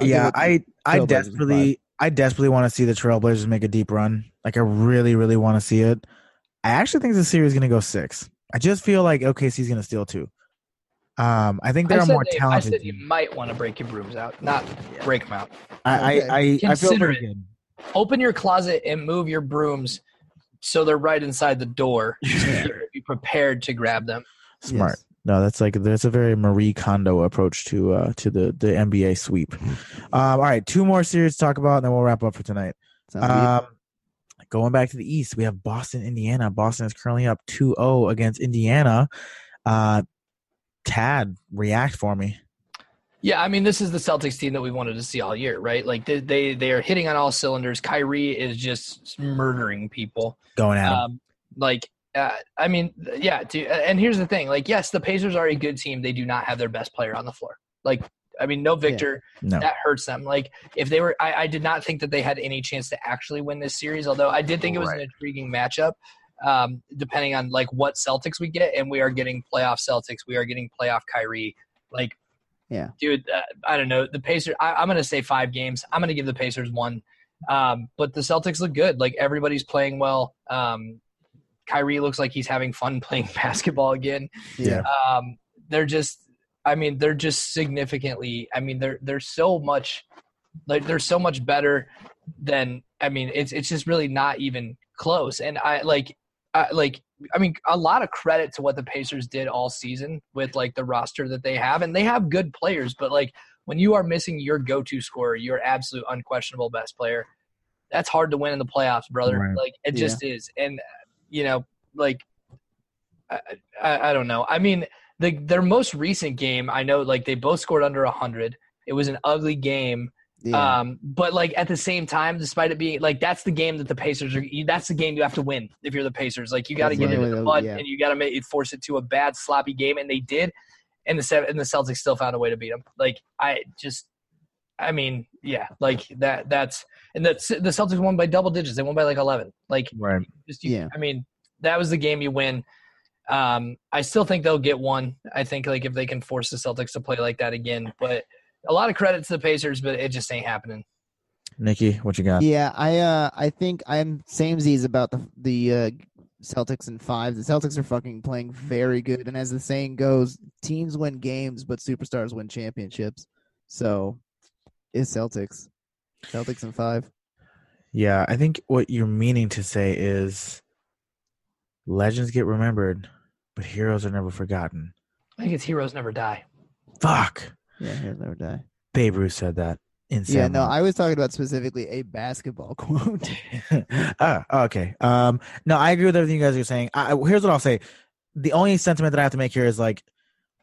I desperately want to see the Trailblazers make a deep run. I really, really want to see it. I actually think the series is going to go 6. I just feel like OKC is going to steal 2. I think they're more talented. I said you might want to break your brooms out, not break them out. I feel pretty good. Open your closet and move your brooms so they're right inside the door. Be prepared to grab them. Smart. Yes. No, that's a very Marie Kondo approach to the NBA sweep. All right, two more series to talk about, and then we'll wrap up for tonight. Going back to the East, we have Boston, Indiana. Boston is currently up 2-0 against Indiana. Tad, react for me. Yeah, I mean, this is the Celtics team that we wanted to see all year, right? Like, they are hitting on all cylinders. Kyrie is just murdering people. Going at them. I mean, yeah, dude, and here's the thing. Like, yes, the Pacers are a good team. They do not have their best player on the floor. Like, I mean, no Victor. Yeah, no. That hurts them. Like, if they were – I did not think that they had any chance to actually win this series, although I did think it was an intriguing matchup depending on, like, what Celtics we get. And we are getting playoff Celtics. We are getting playoff Kyrie. Like, yeah, dude, I don't know. The Pacers – I'm going to say 5 games. I'm going to give the Pacers 1. But the Celtics look good. Like, everybody's playing well. Kyrie looks like he's having fun playing basketball again. Yeah. They're just significantly, I mean, they're so much better than, I mean, it's just really not even close. And I mean, a lot of credit to what the Pacers did all season with like the roster that they have, and they have good players, but like when you are missing your go-to scorer, your absolute unquestionable best player, that's hard to win in the playoffs, brother. Right. Like it just is. And you know, like, I don't know. I mean, their most recent game, I know, like, they both scored under 100. It was an ugly game. Yeah. But, like, at the same time, despite it being – like, that's the game that the Pacers are – that's the game you have to win if you're the Pacers. Like, you got to get into the mud and you got to force it to a bad, sloppy game, and they did. And the Celtics still found a way to beat them. Like, the Celtics won by double digits. They won by like 11. Like, right. I mean, that was the game you win. I still think they'll get 1. I think like if they can force the Celtics to play like that again, but a lot of credit to the Pacers, but it just ain't happening. Nikki, what you got? Yeah. I think I'm samesies about the Celtics in 5. The Celtics are fucking playing very good. And as the saying goes, teams win games, but superstars win championships. So, is Celtics in 5. Yeah, I think what you're meaning to say is legends get remembered, but heroes are never forgotten. I think it's heroes never die. Fuck. Yeah, heroes never die. Babe Ruth said that. Insane. Yeah, no, I was talking about specifically a basketball quote. Oh, okay. No, I agree with everything you guys are saying. Here's what I'll say. The only sentiment that I have to make here is like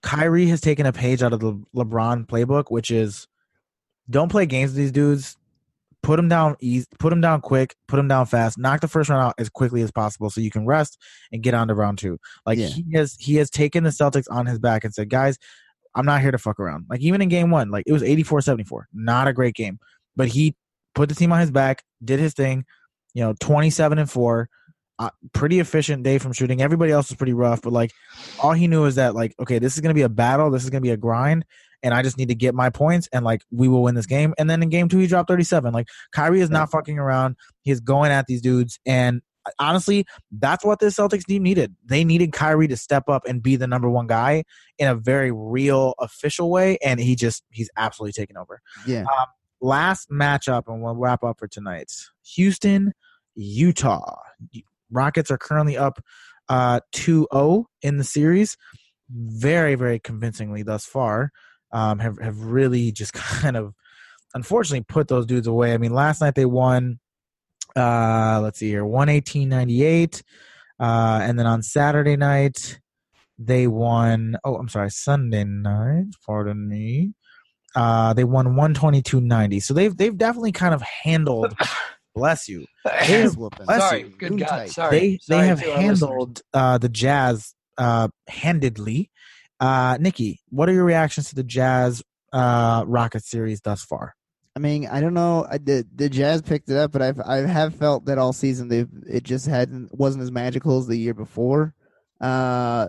Kyrie has taken a page out of the LeBron playbook, which is don't play games with these dudes. Put them down easy. Put them down quick. Put them down fast. Knock the first round out as quickly as possible so you can rest and get on to round 2. Like he has taken the Celtics on his back and said, guys, I'm not here to fuck around. Like even in game 1, like it was 84-74. Not a great game, but he put the team on his back, did his thing. You know, 27-4, pretty efficient day from shooting. Everybody else was pretty rough, but like all he knew is that like, okay, this is gonna be a battle. This is gonna be a grind. And I just need to get my points, and, like, we will win this game. And then in game 2, he dropped 37. Like, Kyrie is not fucking around. He's going at these dudes. And, honestly, that's what this Celtics team needed. They needed Kyrie to step up and be the number 1 guy in a very real, official way. And he's absolutely taken over. Yeah. Last matchup, and we'll wrap up for tonight. Houston, Utah. Rockets are currently up 2-0 in the series. Very, very convincingly thus far. Have really just kind of unfortunately put those dudes away. I mean, last night they won, 118-98. And then on Saturday night, they won, Sunday night, pardon me. They won 122-90. So they've definitely kind of handled, bless you. They have handled the Jazz handedly. Nikki, what are your reactions to the Jazz Rocket series thus far? I mean, I don't know. The Jazz picked it up, but I have felt that all season it just wasn't as magical as the year before. I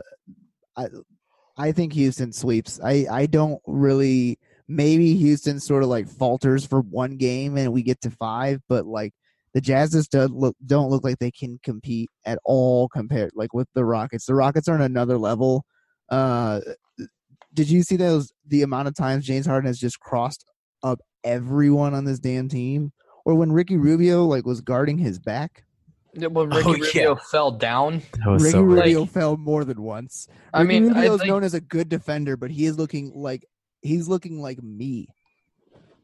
think Houston sweeps. I don't really. Maybe Houston sort of like falters for 1 game and we get to 5, but like the Jazz just don't look like they can compete at all compared like with the Rockets. The Rockets are on another level. Did you see the amount of times James Harden has just crossed up everyone on this damn team? Or when Ricky Rubio like was guarding his back. When Ricky Rubio fell down. Ricky Rubio fell more than once. Rubio is known as a good defender, but he is looking like me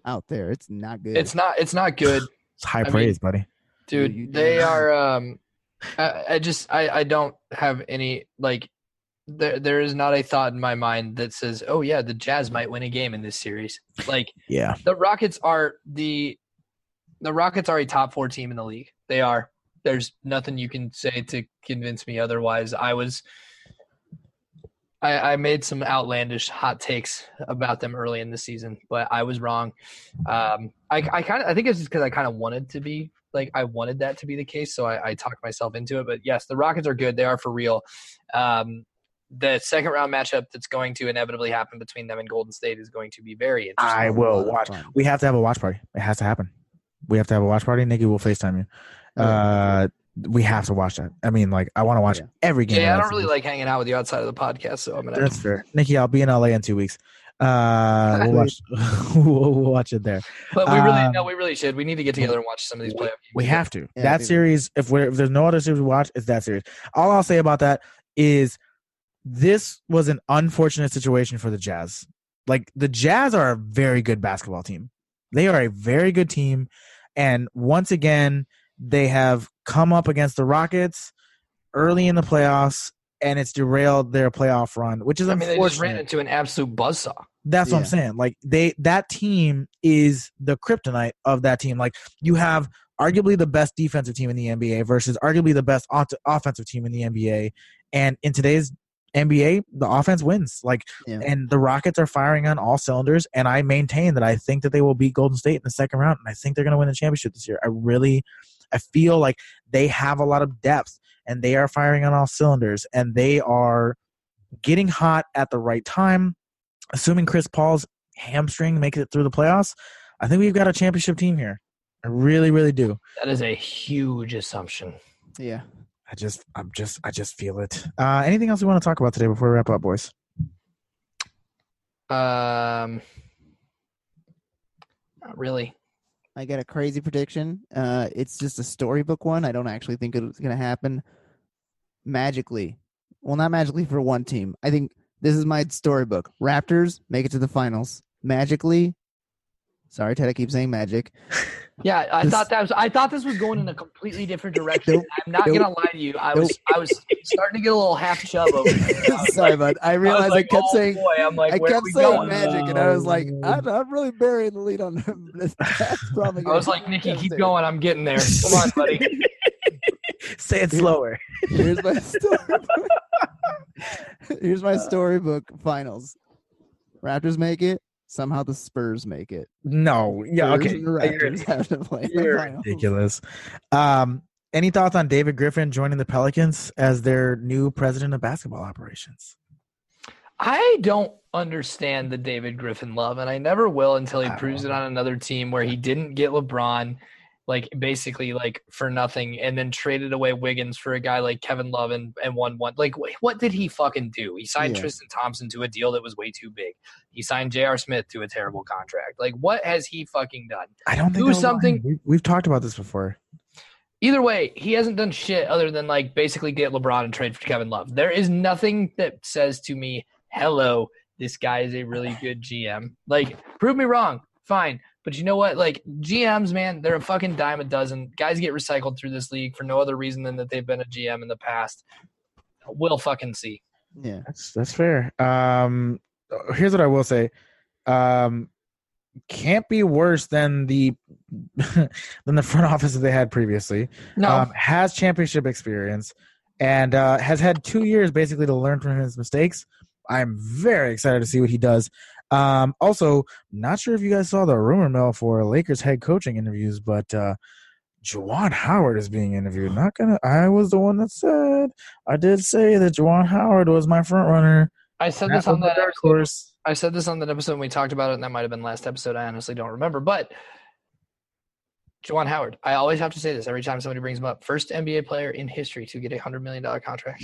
out there. It's not good. It's not good. It's high praise, buddy. Dude, they are I don't have any like there is not a thought in my mind that says, oh yeah, the Jazz might win a game in this series. Like yeah. The Rockets are a top 4 team in the league. They are. There's nothing you can say to convince me otherwise. I made some outlandish hot takes about them early in the season, but I was wrong. I think it's just because I kind of wanted to be like I wanted that to be the case, so I talked myself into it. But yes, the Rockets are good; they are for real. The second round matchup that's going to inevitably happen between them and Golden State is going to be very interesting. I will watch. We have to have a watch party. It has to happen. We have to have a watch party. Nikki will FaceTime you. We have to watch that. I mean, like, I want to watch every game. Yeah, I don't really like hanging out with you outside of the podcast, so I'm gonna. That's fair, Nikki. I'll be in LA in 2 weeks. We'll watch it there. But we really should. We need to get together and watch some of these playoff games. We have to. Yeah, that series. If there's no other series we watch, it's that series. All I'll say about that is this was an unfortunate situation for the Jazz. Like the Jazz are a very good basketball team. They are a very good team, and once again, they have come up against the Rockets early in the playoffs, and it's derailed their playoff run, which is unfortunate. I mean, they just ran into an absolute buzzsaw. That's what I'm saying. Like that team is the kryptonite of that team. Like you have arguably the best defensive team in the NBA versus arguably the best offensive team in the NBA, and in today's NBA, the offense wins. And the Rockets are firing on all cylinders, and I maintain that I think that they will beat Golden State in the second round, and I think they're going to win the championship this year. I feel like they have a lot of depth, and they are firing on all cylinders, and they are getting hot at the right time. Assuming Chris Paul's hamstring makes it through the playoffs, I think we've got a championship team here. I really, really do. That is a huge assumption. Yeah. I just feel it. Anything else we want to talk about today before we wrap up, boys? Not really. I got a crazy prediction. It's just a storybook one. I don't actually think it's going to happen magically. Well, not magically for one team. I think this is my storybook. Raptors make it to the finals. Magically. Sorry, Ted, I keep saying magic. Yeah, I thought this was going in a completely different direction. I'm not going to lie to you. I was starting to get a little half chub over there. Sorry, bud. I realized I kept saying magic, and I was like, I'm really burying the lead on this. I was like, Nikki, keep going. I'm getting there. Come on, buddy. Say it slower. Here's my storybook. Here's my storybook finals. Raptors make it. Somehow the Spurs make it. No. Yeah, Spurs okay. And the Raptors have to play. You're ridiculous. Any thoughts on David Griffin joining the Pelicans as their new president of basketball operations? I don't understand the David Griffin love, and I never will until he proves it on another team where he didn't get LeBron, like basically like for nothing, and then traded away Wiggins for a guy like Kevin Love and won one. Like what did he fucking do? He signed Tristan Thompson to a deal that was way too big. He signed J.R. Smith to a terrible contract. Like what has he fucking done? I don't think we've talked about this before. Either way, he hasn't done shit other than like basically get LeBron and trade for Kevin Love. There is nothing that says to me, hello, this guy is a really good GM. Like prove me wrong. Fine. But you know what? Like GMs, man, they're a fucking dime a dozen. Guys get recycled through this league for no other reason than that they've been a GM in the past. We'll fucking see. Yeah, that's fair. Here's what I will say. Can't be worse than the front office that they had previously. No, has championship experience and has had 2 years basically to learn from his mistakes. I'm very excited to see what he does. Also, not sure if you guys saw the rumor mill for Lakers head coaching interviews, but Juwan Howard is being interviewed. I was the one that said I did say that Juwan Howard was my front runner. I said this on that episode when we talked about it, and that might have been last episode. I honestly don't remember, but Juwan Howard. I always have to say this every time somebody brings him up. First NBA player in history to get a $100 million contract.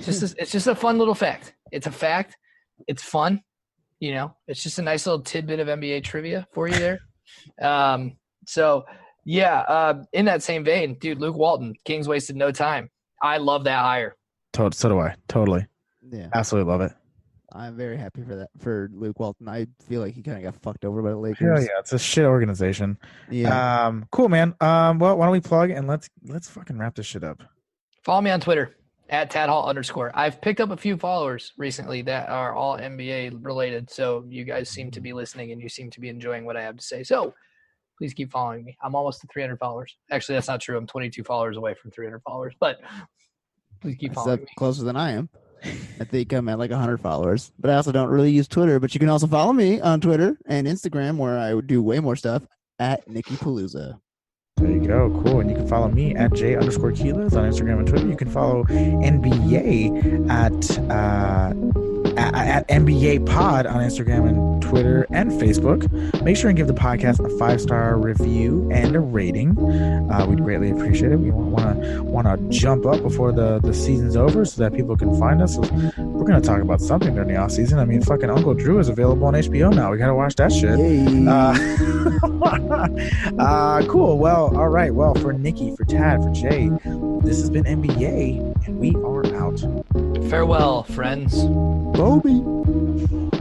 It's just a fun little fact. It's a fact. It's fun. You know, it's just a nice little tidbit of NBA trivia for you there. So, yeah, in that same vein, dude, Luke Walton, Kings wasted no time. I love that hire. So do I. Totally. Yeah. Absolutely love it. I'm very happy for that, for Luke Walton. I feel like he kind of got fucked over by the Lakers. Hell yeah, it's a shit organization. Yeah. Cool, man. Well, why don't we plug and let's fucking wrap this shit up. Follow me on Twitter at @tadhall_. I've picked up a few followers recently that are all NBA related. So you guys seem to be listening and you seem to be enjoying what I have to say. So please keep following me. I'm almost to 300 followers. Actually, that's not true. I'm 22 followers away from 300 followers, but please keep following me. Closer than I am. I think I'm at like 100 followers, but I also don't really use Twitter. But you can also follow me on Twitter and Instagram, where I would do way more stuff, at Nikki Palooza. There you go. Cool. And you can follow me at J_Kilos on Instagram and Twitter. You can follow NBA at NBA Pod on Instagram and Twitter and Facebook. Make sure and give the podcast a 5-star review and a rating. We'd greatly appreciate it. We want to jump up before the season's over so that people can find us. We're going to talk about something during the off season. I mean, fucking Uncle Drew is available on HBO now. We got to watch that shit. Cool. Well, all right. Well, for Nikki, for Tad, for Jay, this has been NBA, and we are out. Farewell, friends. Bobby.